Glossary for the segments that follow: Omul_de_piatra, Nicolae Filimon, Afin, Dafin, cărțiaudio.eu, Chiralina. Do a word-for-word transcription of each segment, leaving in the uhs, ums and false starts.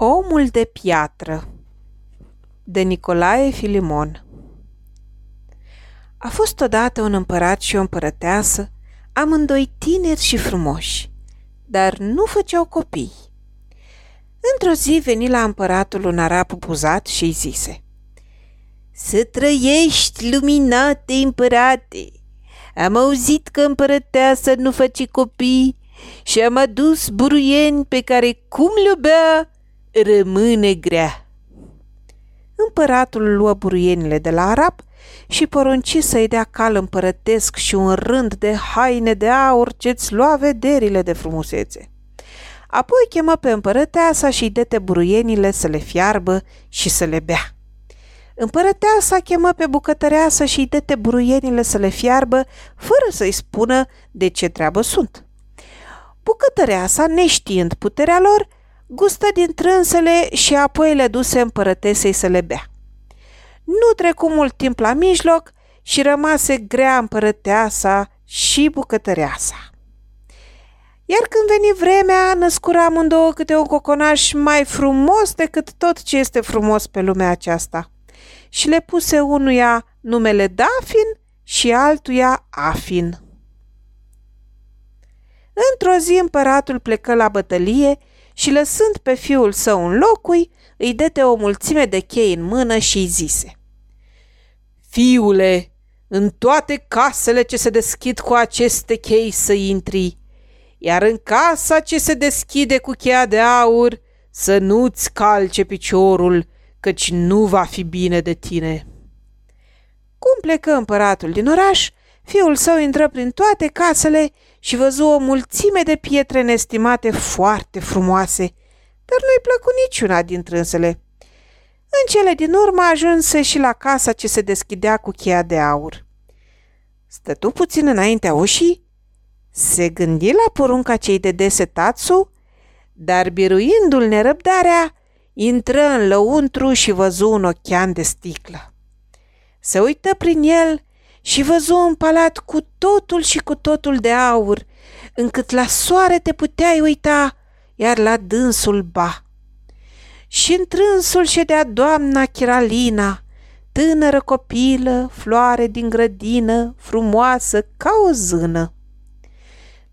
Omul de piatră de Nicolae Filimon. A fost odată un împărat și o împărăteasă, amândoi tineri și frumoși, dar nu făceau copii. Într-o zi veni la împăratul un arab buzat și îi zise: "Să trăiești, luminate împărate! Am auzit că împărăteasa nu face copii și am adus buruieni pe care, cum le-o bea, rămâne grea." Împăratul luă buruienile de la arab și porunci să-i dea cal împărătesc și un rând de haine de aur ce-ți lua vederile de frumusețe. Apoi chemă pe împărăteasa și-i dete buruienile să le fiarbă și să le bea. Împărăteasa chemă pe bucătăreasă și-i dete buruienile să le fiarbă, fără să-i spună de ce treabă sunt. Bucătăreasa, neștiind puterea lor, gustă din trânsele și apoi le duse împărătesei să le bea. Nu trecu mult timp la mijloc și rămase grea împărăteasa și bucătăreasa. Iar când veni vremea, născură amândouă câte un coconaș mai frumos decât tot ce este frumos pe lumea aceasta și le puse unuia numele Dafin și altuia Afin. Într-o zi împăratul plecă la bătălie și, lăsând pe fiul său în locui, îi dete o mulțime de chei în mână și îi zise: "Fiule, în toate casele ce se deschid cu aceste chei să intri, iar în casa ce se deschide cu cheia de aur să nu-ți calce piciorul, căci nu va fi bine de tine." Cum plecă împăratul din oraș, fiul său intră prin toate casele și văzu o mulțime de pietre nestimate foarte frumoase, dar nu-i plăcu niciuna dintrânsele. În cele din urmă ajunse și la casa ce se deschidea cu cheia de aur. Stătu puțin înaintea ușii, se gândi la porunca ce-i dăduse tatsu, dar biruindu-l nerăbdarea, intră în lăuntru și văzu un ochean de sticlă. Se uită prin el și văzu un palat cu totul și cu totul de aur, încât la soare te puteai uita, iar la dânsul ba. Și într-însul ședea doamna Chiralina, tânără copilă, floare din grădină, frumoasă ca o zână.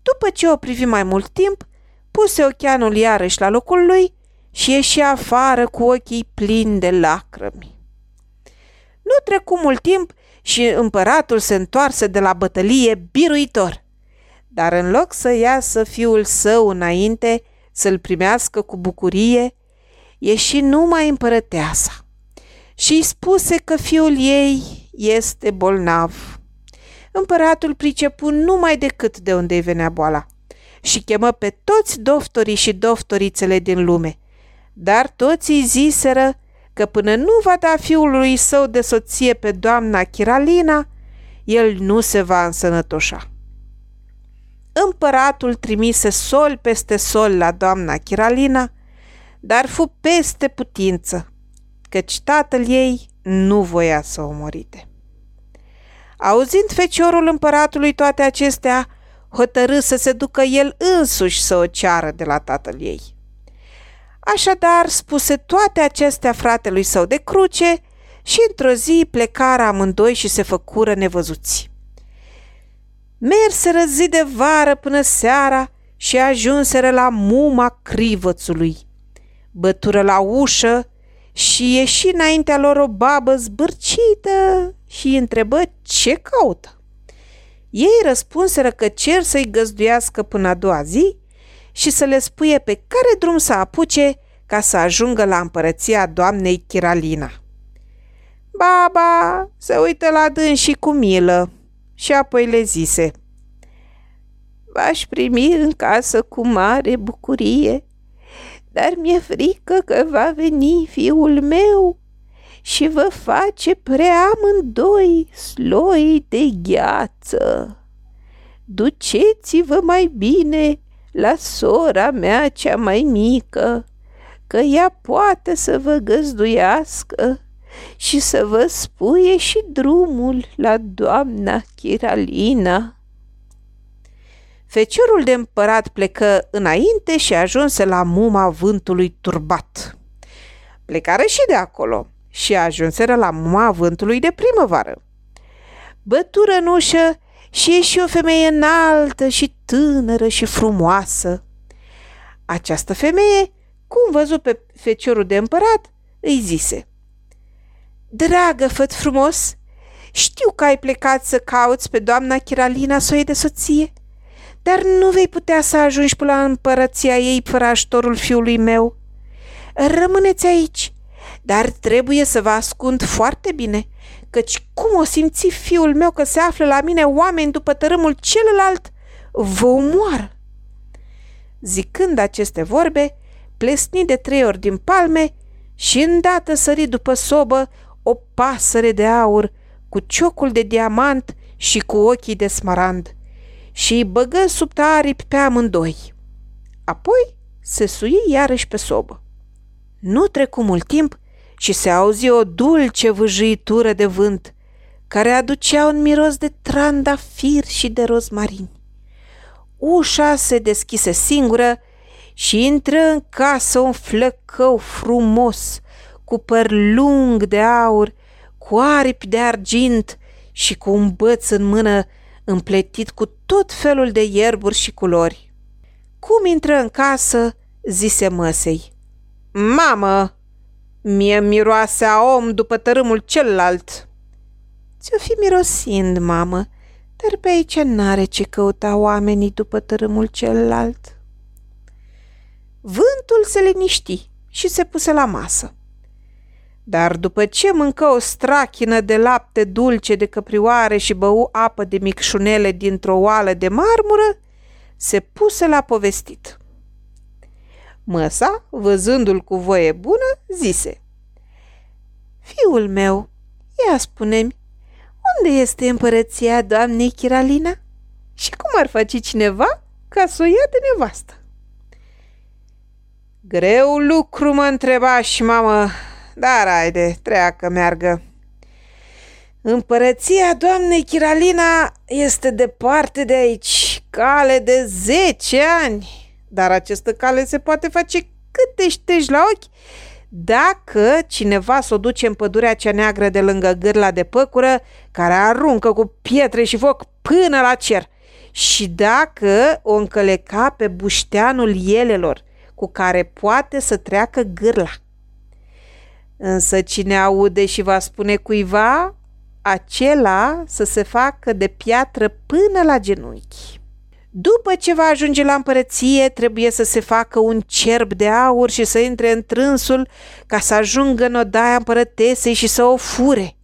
După ce o privi mai mult timp, puse ocheanul iarăși la locul lui și ieși afară cu ochii plini de lacrimi. Nu trecu mult timp și împăratul se întoarse de la bătălie biruitor, dar în loc să iasă fiul său înainte să-l primească cu bucurie, ieși numai împărăteasa și îi spuse că fiul ei este bolnav. Împăratul pricepu numai decât de unde-i venea boala și chemă pe toți doftorii și doftorițele din lume, dar toți îi ziseră că până nu va da fiului său de soție pe doamna Chiralina, el nu se va însănătoșa. Împăratul trimise sol peste sol la doamna Chiralina, dar fu peste putință, căci tatăl ei nu voia să o morite. Auzind feciorul împăratului toate acestea, hotărâ să se ducă el însuși să o ceară de la tatăl ei. Așadar spuse toate acestea fratelui său de cruce și într-o zi plecară amândoi și se făcură nevăzuți. Merseră zi de vară până seara și ajunseră la muma crivățului. Bătură la ușă și ieși înaintea lor o babă zbârcită și îi întrebă ce caută. Ei răspunseră că cer să-i găzduiască până a doua zi și să le spuie pe care drum să apuce ca să ajungă la împărăția doamnei Chiralina. Baba se uită la dânsii cu milă și apoi le zise: "V-aș primi în casă cu mare bucurie, dar mi-e frică că va veni fiul meu și vă face prea amândoi sloi de gheață. Duceți-vă mai bine la sora mea cea mai mică, că ea poate să vă găzduiască și să vă spuie și drumul la doamna Chiralina." Feciorul de împărat plecă înainte și ajunse la muma vântului turbat. Plecară și de acolo și ajunseră la mama vântului de primăvară. Bătură în ușă și ieși o femeie înaltă și tânără și frumoasă. Această femeie, cum văzu pe feciorul de împărat, îi zise: „Dragă făt frumos, știu că ai plecat să cauți pe doamna Chiralina să o iei de soție, dar nu vei putea să ajungi până la împărăția ei fără ajutorul fiului meu. Rămâneți aici, dar trebuie să vă ascund foarte bine, căci cum o simți fiul meu că se află la mine oameni după tărâmul celălalt, vă omoară." Zicând aceste vorbe, plesni de trei ori din palme și îndată sări după sobă o pasăre de aur cu ciocul de diamant și cu ochii de smarand și îi băgă sub aripi pe amândoi. Apoi se sui iarăși pe sobă. Nu trecu mult timp și se auzi o dulce vâjâitură de vânt care aducea un miros de trandafir și de rozmarin. Ușa se deschise singură și intră în casă un flăcău frumos, cu păr lung de aur, cu aripi de argint și cu un băț în mână împletit cu tot felul de ierburi și culori. Cum intră în casă, zise măsei: „Mamă, mie miroase a om după tărâmul celălalt." „Ți-o fi mirosind, mamă, dar pe aici n-are ce căuta oamenii după tărâmul celălalt." Vântul se liniști și se puse la masă. Dar după ce mâncă o strachină de lapte dulce de căprioare și bău apă de micșunele dintr-o oală de marmură, se puse la povestit. Măsa, văzându-l cu voie bună, zise: „Fiul meu, ia spune-mi, unde este împărăția doamnei Chiralina și cum ar face cineva ca să o ia de nevastă?" „Greu lucru mă întrebași, mamă, dar haide, treacă meargă. Împărăția doamnei Chiralina este departe de aici, cale de zece ani, dar această cale se poate face cât te ștești la ochi dacă cineva s-o duce în pădurea cea neagră de lângă gârla de păcură, care aruncă cu pietre și foc până la cer, și dacă o încăleca pe bușteanul ielelor, cu care poate să treacă gârla. Însă cine aude și va spune cuiva, acela să se facă de piatră până la genunchi. După ce va ajunge la împărăție, trebuie să se facă un cerb de aur și să intre în trânsul ca să ajungă în odaia împărătesei și să o fure.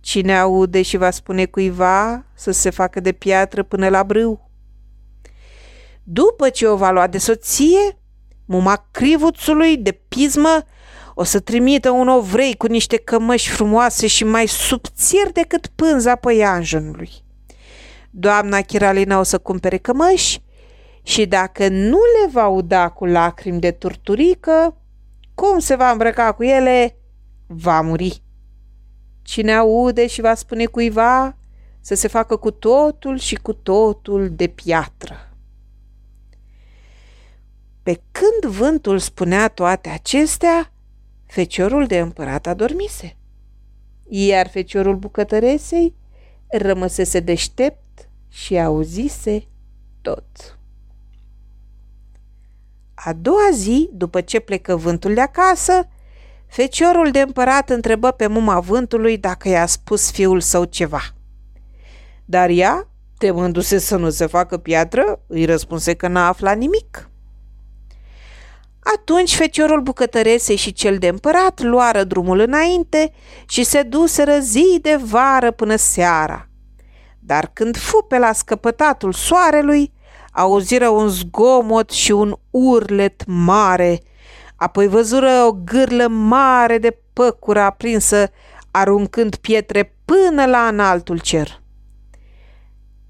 Cine aude și va spune cuiva, să se facă de piatră până la brâu. După ce o va lua de soție, muma crivuțului de pismă o să trimită un ovrei cu niște cămăși frumoase și mai subțiri decât pânza păianjenului. Doamna Chiralina o să cumpere cămăși și dacă nu le va uda cu lacrimi de turturică, cum se va îmbrăca cu ele, va muri. Cine aude și va spune cuiva, să se facă cu totul și cu totul de piatră." Pe când vântul spunea toate acestea, feciorul de împărat adormise, iar feciorul bucătăresei rămăsese deștept și auzise tot. A doua zi, după ce plecă vântul de acasă, feciorul de împărat întrebă pe muma vântului dacă i-a spus fiul său ceva. Dar ea, temându-se să nu se facă piatră, îi răspunse că n-a aflat nimic. Atunci feciorul bucătăresei și cel de împărat luară drumul înainte și se duseră zi de vară până seara. Dar când fu pe la scăpătatul soarelui, auziră un zgomot și un urlet mare, apoi văzură o gârlă mare de păcură aprinsă, aruncând pietre până la înaltul cer.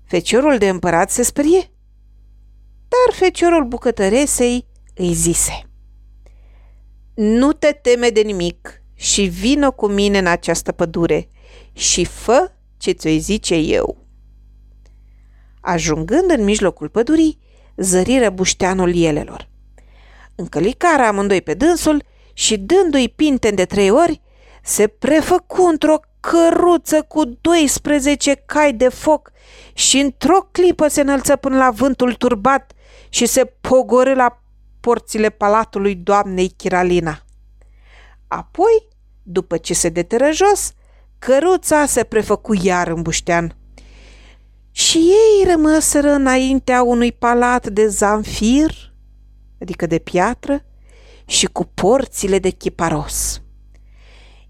Feciorul de împărat se sperie, dar feciorul bucătăresei îi zise: „Nu te teme de nimic și vină cu mine în această pădure și fă ce ți-o zice eu." Ajungând în mijlocul pădurii, zăriră bușteanul ielelor. Încălicară amândoi pe dânsul și dându-i pinteni de trei ori, se prefăcu într-o căruță cu doisprezece cai de foc și într-o clipă se înălță până la vântul turbat și se pogorî la porțile palatului doamnei Chiralina. Apoi, după ce se deteră jos, căruța se prefăcu iar în buștean. Și ei rămăseră înaintea unui palat de zanfir, adică de piatră, și cu porțile de chiparos.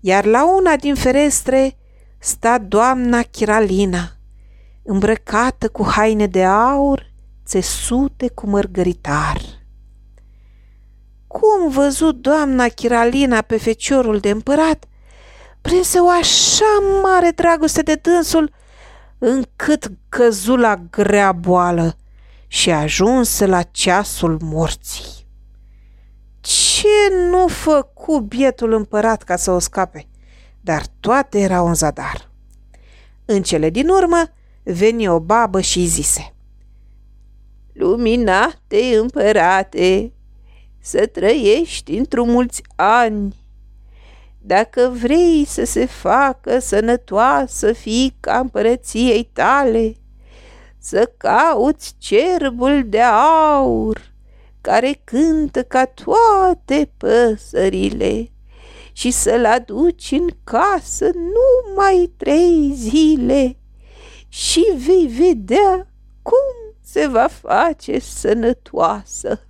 Iar la una din ferestre sta doamna Chiralina, îmbrăcată cu haine de aur, țesute cu mărgăritar. Cum văzut doamna Chiralina pe feciorul de împărat, prinse o așa mare dragoste de dânsul, încât căzu la grea boală și ajunse la ceasul morții. Ce nu făcu bietul împărat ca să o scape, dar toate erau în zadar. În cele din urmă veni o babă și îi zise: "Luminate împărate, să trăiești într-o mulți ani. Dacă vrei să se facă sănătoasă fiica împărăției tale, să cauți cerbul de aur care cântă ca toate păsările și să-l aduci în casă numai trei zile și vei vedea cum se va face sănătoasă."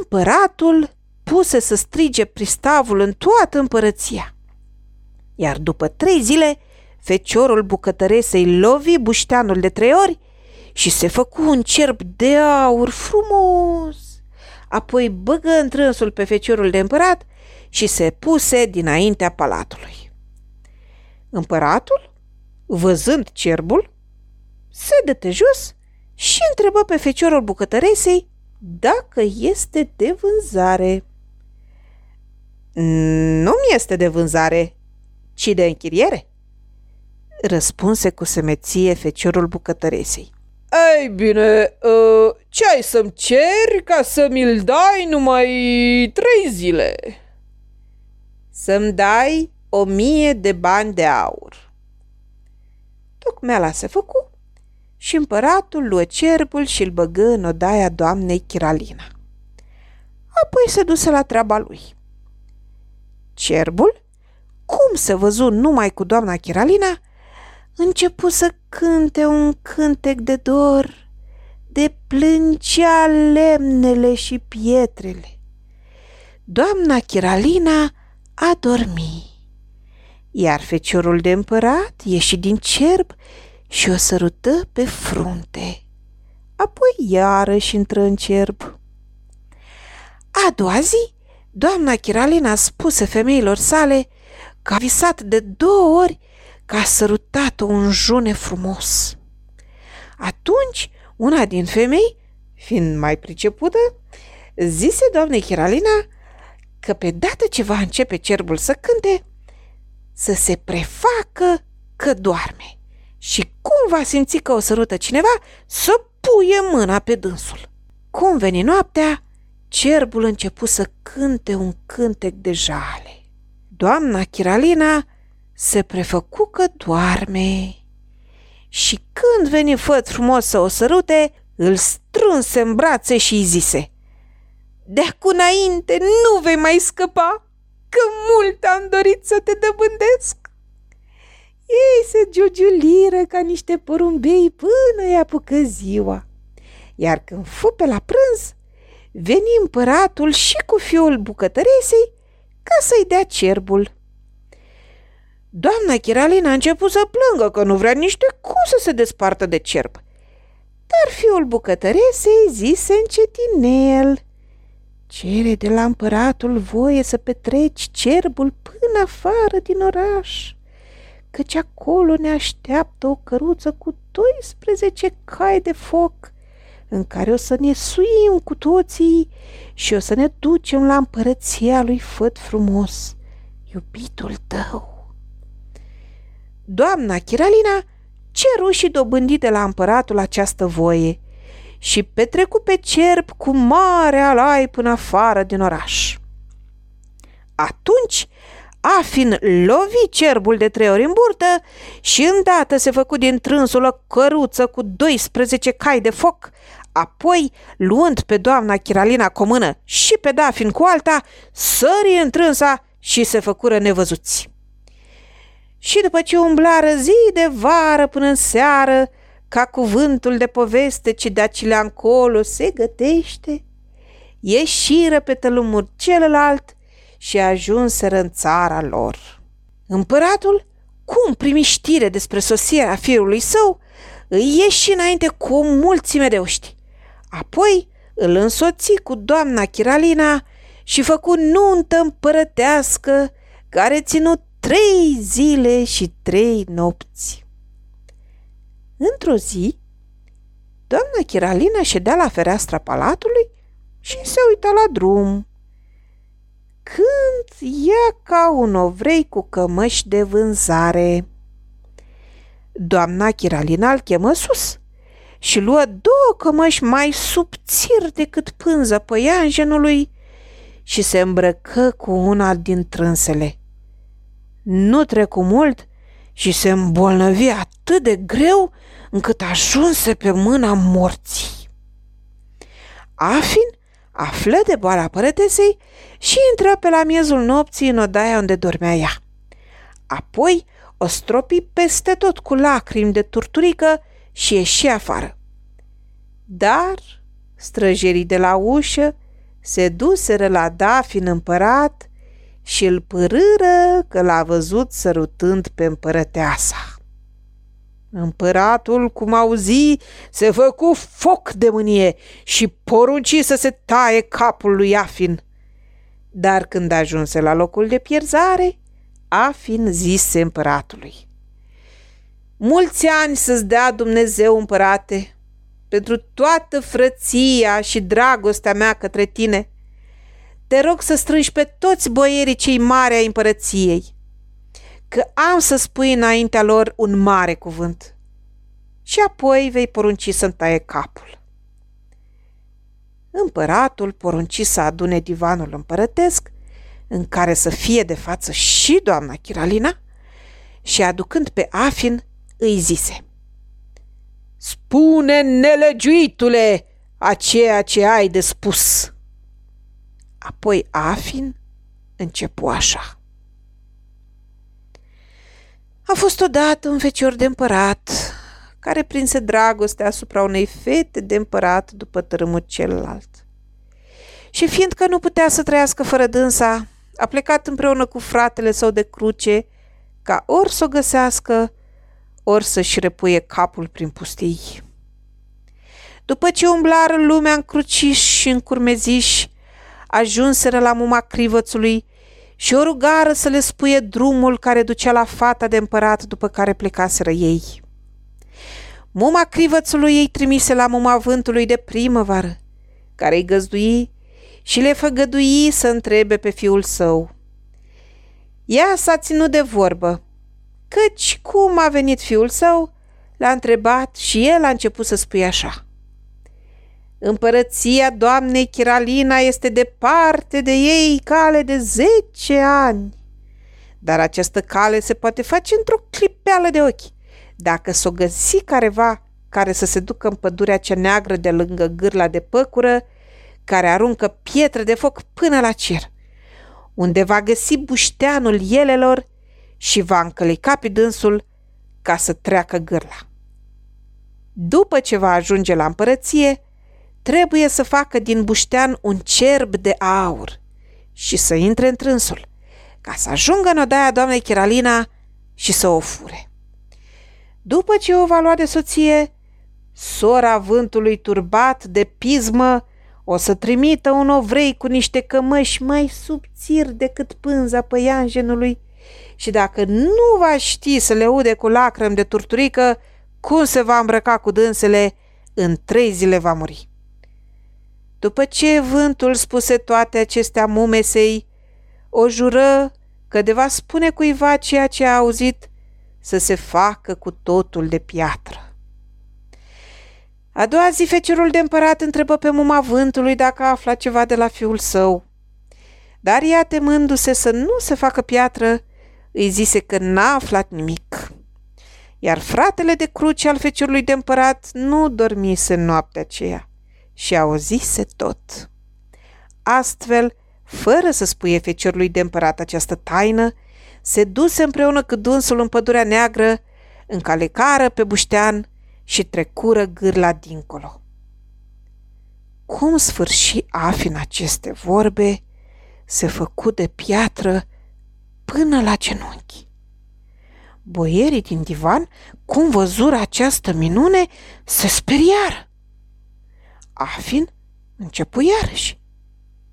Împăratul puse să strige pristavul în toată împărăția, iar după trei zile feciorul bucătăresei lovi bușteanul de trei ori și se făcu un cerb de aur frumos, apoi băgă întrânsul pe feciorul de împărat și se puse dinaintea palatului. Împăratul, văzând cerbul, se dăte jos și întrebă pe feciorul bucătăresei dacă este de vânzare. "Nu-mi este de vânzare, ci de închiriere," răspunse cu semeție feciorul bucătăresei. "Ei bine, ce ai să-mi ceri ca să mi-l dai numai trei zile?" "Să-mi dai o mie de bani de aur." Tocmeala se făcu și împăratul luă cerbul și îl băgă în odaia doamnei Chiralina. Apoi se duse la treaba lui. Cerbul, cum se văzu numai cu doamna Chiralina, începu să cânte un cântec de dor, de plângea lemnele și pietrele. Doamna Chiralina a dormit, iar feciorul de împărat ieși din cerb și o sărută pe frunte, apoi iarăși intră în cerb. A doua zi, doamna Chiralina spuse femeilor sale că a visat de două ori că a sărutat-o un june frumos. Atunci, una din femei, fiind mai pricepută, zise doamnei Chiralina că pe dată ce va începe cerbul să cânte, să se prefacă că doarme și cum va simți că o sărută cineva, să puie mâna pe dânsul. Cum veni noaptea, cerbul începu să cânte un cântec de jale. Doamna Chiralina se prefăcu că doarme și când veni făt frumos să o sărute, îl strânse în brațe și îi zise: "De-acu înainte nu vei mai scăpa, că mult am dorit să te dăbândesc." Ei se giugiuliră ca niște porumbei până i-a apucă ziua. Iar când fu pe la prânz, veni împăratul și cu fiul bucătăresei ca să-i dea cerbul. Doamna Chiralina a început să plângă că nu vrea nici de cum să se despartă de cerb. Dar fiul bucătăresei zise încetinel: "Cere de la împăratul voie să petreci cerbul până afară din oraș, căci acolo ne așteaptă o căruță cu doisprezece cai de foc, în care o să ne suim cu toții și o să ne ducem la împărăția lui Făt Frumos, iubitul tău." Doamna Chiralina ceru și dobândi de la împăratul această voie și petrecu pe cerb cu mare alai până afară din oraș. Atunci Afin lovi cerbul de trei ori în burtă și îndată se făcu din trânsul o căruță cu doisprezece cai de foc, apoi, luând pe doamna Chiralina cu o mână și pe Dafin cu alta, sări întrânsa și se făcură nevăzuți. Și după ce umblară zi de vară până în seară, ca cuvântul de poveste ce de acilea încolo se gătește, ieșiră pe tălumul celălalt și ajunseră în țara lor. Împăratul, cum primi știre despre sosirea firului său, îi ieși înainte cu o mulțime de oști. Apoi îl însoți cu doamna Chiralina și făcu nuntă împărătească care ținut trei zile și trei nopți. Într-o zi, doamna Chiralina ședea la fereastra palatului și se uita la drum, când ia ca un ovrei cu cămăși de vânzare. Doamna Chiralina îl chemă sus și luă două cămăși mai subțiri decât pânza păianjenului și se îmbrăcă cu una din trânsele. Nu trecu mult și se îmbolnăvi atât de greu încât ajunse pe mâna morții. Afin află de boala părătesei și intră pe la miezul nopții în odaia unde dormea ea. Apoi o stropi peste tot cu lacrimi de turturică și ieși afară. Dar străjerii de la ușă se duseră la Dafin împărat și îl părâră că l-a văzut sărutând pe împărăteasa. Împăratul, cum auzi, se făcu foc de mânie și porunci să se taie capul lui Afin. Dar când ajunse la locul de pierzare, Afin zise împăratului: "Mulți ani să-ți dea Dumnezeu, împărate, pentru toată frăția și dragostea mea către tine. Te rog să strângi pe toți boierii cei mari ai împărăției, că am să spui înaintea lor un mare cuvânt și apoi vei porunci să-mi taie capul." Împăratul porunci să adune divanul împărătesc, în care să fie de față și doamna Chiralina, și aducând pe Afin, îi zise: "Spune, nelegiuitule, a ceea ce ai de spus." Apoi Afin începu așa: "A fost odată un fecior de împărat care prinse dragoste asupra unei fete de împărat după tărâmul celălalt. Și fiindcă nu putea să trăiască fără dânsa, a plecat împreună cu fratele său de cruce ca ori să o găsească, ori să-și repuie capul prin pustii. După ce umblară lumea încruciși și încurmeziși, ajunseră la muma crivățului și o rugară să le spuie drumul care ducea la fata de împărat după care plecaseră ei. Muma crivățului ei trimise la muma vântului de primăvară, care îi găzdui și le făgădui să întrebe pe fiul său. Ea s-a ținut de vorbă, căci cum a venit fiul său, l-a întrebat și el a început să spui așa: "Împărăția doamnei Chiralina este departe de ei cale de zece ani, dar această cale se poate face într-o clipeală de ochi, dacă s-o găsi careva care să se ducă în pădurea cea neagră de lângă gârla de păcură, care aruncă pietre de foc până la cer, unde va găsi bușteanul elelor și va încălica pe dânsul ca să treacă gârla. După ce va ajunge la împărăție, trebuie să facă din buștean un cerb de aur și să intre în trânsul, ca să ajungă în odaia doamnei Chiralina și să o fure. După ce o va lua de soție, sora vântului turbat de pismă o să trimită un ovrei cu niște cămăși mai subțiri decât pânza păianjenului și dacă nu va ști să le ude cu lacrimi de turturică, cum se va îmbrăca cu dânsele, în trei zile va muri." După ce vântul spuse toate acestea mumesei, o jură că de va spune cuiva ceea ce a auzit, să se facă cu totul de piatră. A doua zi, feciorul de împărat întrebă pe muma vântului dacă a aflat ceva de la fiul său. Dar ea, temându-se să nu se facă piatră, îi zise că n-a aflat nimic. Iar fratele de cruce al feciorului de împărat nu dormise noaptea aceea și auzise tot. Astfel, fără să spuie feciorului de împărat această taină, se duse împreună cu dânsul în pădurea neagră, încalecară pe buștean și trecură gârla dincolo. Cum sfârși Afin aceste vorbe, se făcu de piatră până la genunchi. Boierii din divan, cum văzură această minune, se speriară. Afin începu iarăși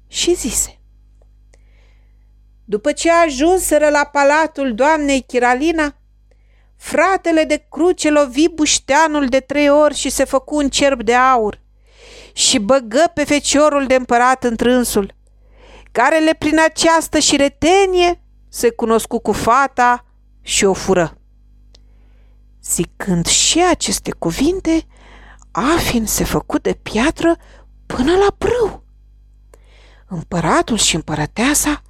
și zise: după ce ajunseră la palatul doamnei Chiralina, fratele de cruce lovi bușteanul de trei ori și se făcu un cerb de aur și băgă pe feciorul de împărat într-însul, carele prin această și retenie se cunoscu cu fata și o fură. Zicând și aceste cuvinte, Afin se făcu de piatră până la brâu. Împăratul și împărăteasa,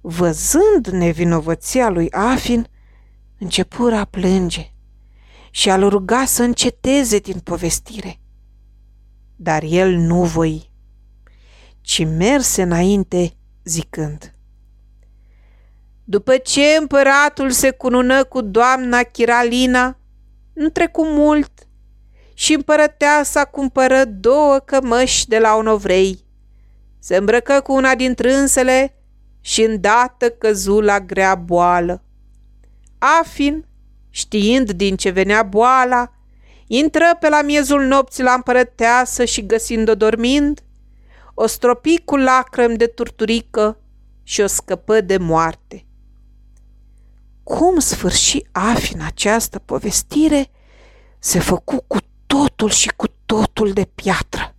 văzând nevinovăția lui Afin, începură a plânge și a-l ruga să înceteze din povestire. Dar el nu voi, ci merse înainte zicând: după ce împăratul se cunună cu doamna Chiralina, nu trecu mult și împărăteasa cumpără două cămăși de la un ovrei, se îmbrăcă cu una dintrânsele și îndată căzu la grea boală. Afin, știind din ce venea boala, intră pe la miezul nopții la împărăteasă și, găsind-o dormind, o stropi cu lacrimi de turturică și o scăpă de moarte. Cum sfârși Afin această povestire, se făcu cu totul și cu totul de piatră.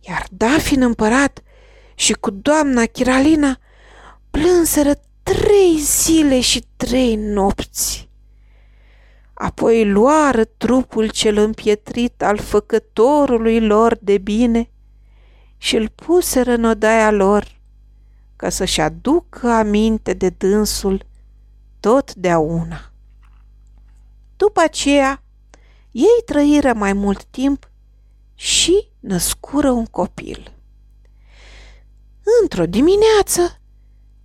Iar Dafin împărat și cu doamna Chiralina plânseră trei zile și trei nopți. Apoi luară trupul cel împietrit al făcătorului lor de bine și îl puseră în odaia lor, ca să-și aducă aminte de dânsul totdeauna. După aceea, ei trăiră mai mult timp și născură un copil. Într-o dimineață,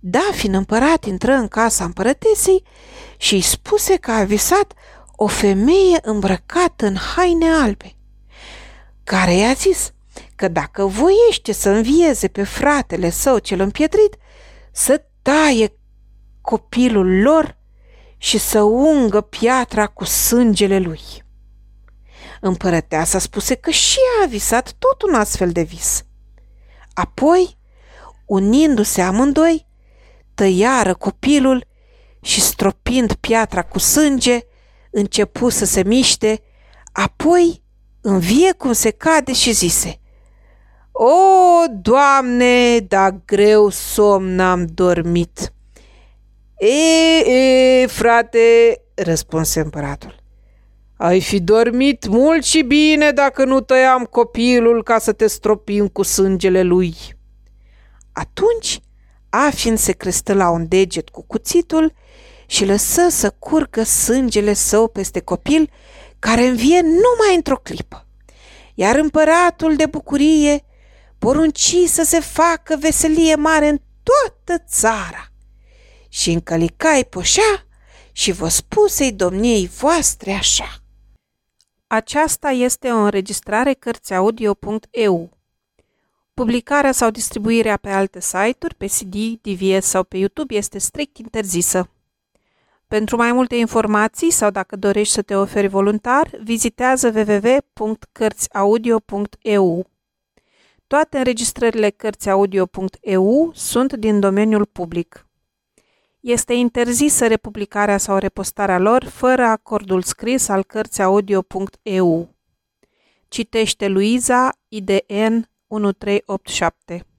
Dafin împărat intră în casa împărătesei și îi spuse că a visat o femeie îmbrăcată în haine albe, care i-a zis că dacă voiește să învieze pe fratele său cel împietrit, să taie copilul lor și să ungă piatra cu sângele lui. Împărăteasa spuse că și ea a visat tot un astfel de vis. Apoi, unindu-se amândoi, tăiară copilul și, stropind piatra cu sânge, începu să se miște, apoi învie cum se cade și zise: o, Doamne, da greu somn am dormit! E, e, frate, răspunse împăratul, ai fi dormit mult și bine dacă nu tăiam copilul ca să te stropim cu sângele lui. Atunci Afin se crestă la un deget cu cuțitul și lăsă să curgă sângele său peste copil, care învie numai într-o clipă. Iar împăratul, de bucurie, porunci să se facă veselie mare în toată țara. Și încălicai poșa și vă spusei domniei voastre așa. Aceasta este o înregistrare cărți audio punct e u. Publicarea sau distribuirea pe alte site-uri, pe C D, D V S sau pe YouTube este strict interzisă. Pentru mai multe informații sau dacă dorești să te oferi voluntar, vizitează w w w punct cărți audio punct e u. Toate înregistrările cărți audio punct e u sunt din domeniul public. Este interzisă republicarea sau repostarea lor fără acordul scris al cărți audio punct e u. Citește Luiza I D N unu trei opt șapte.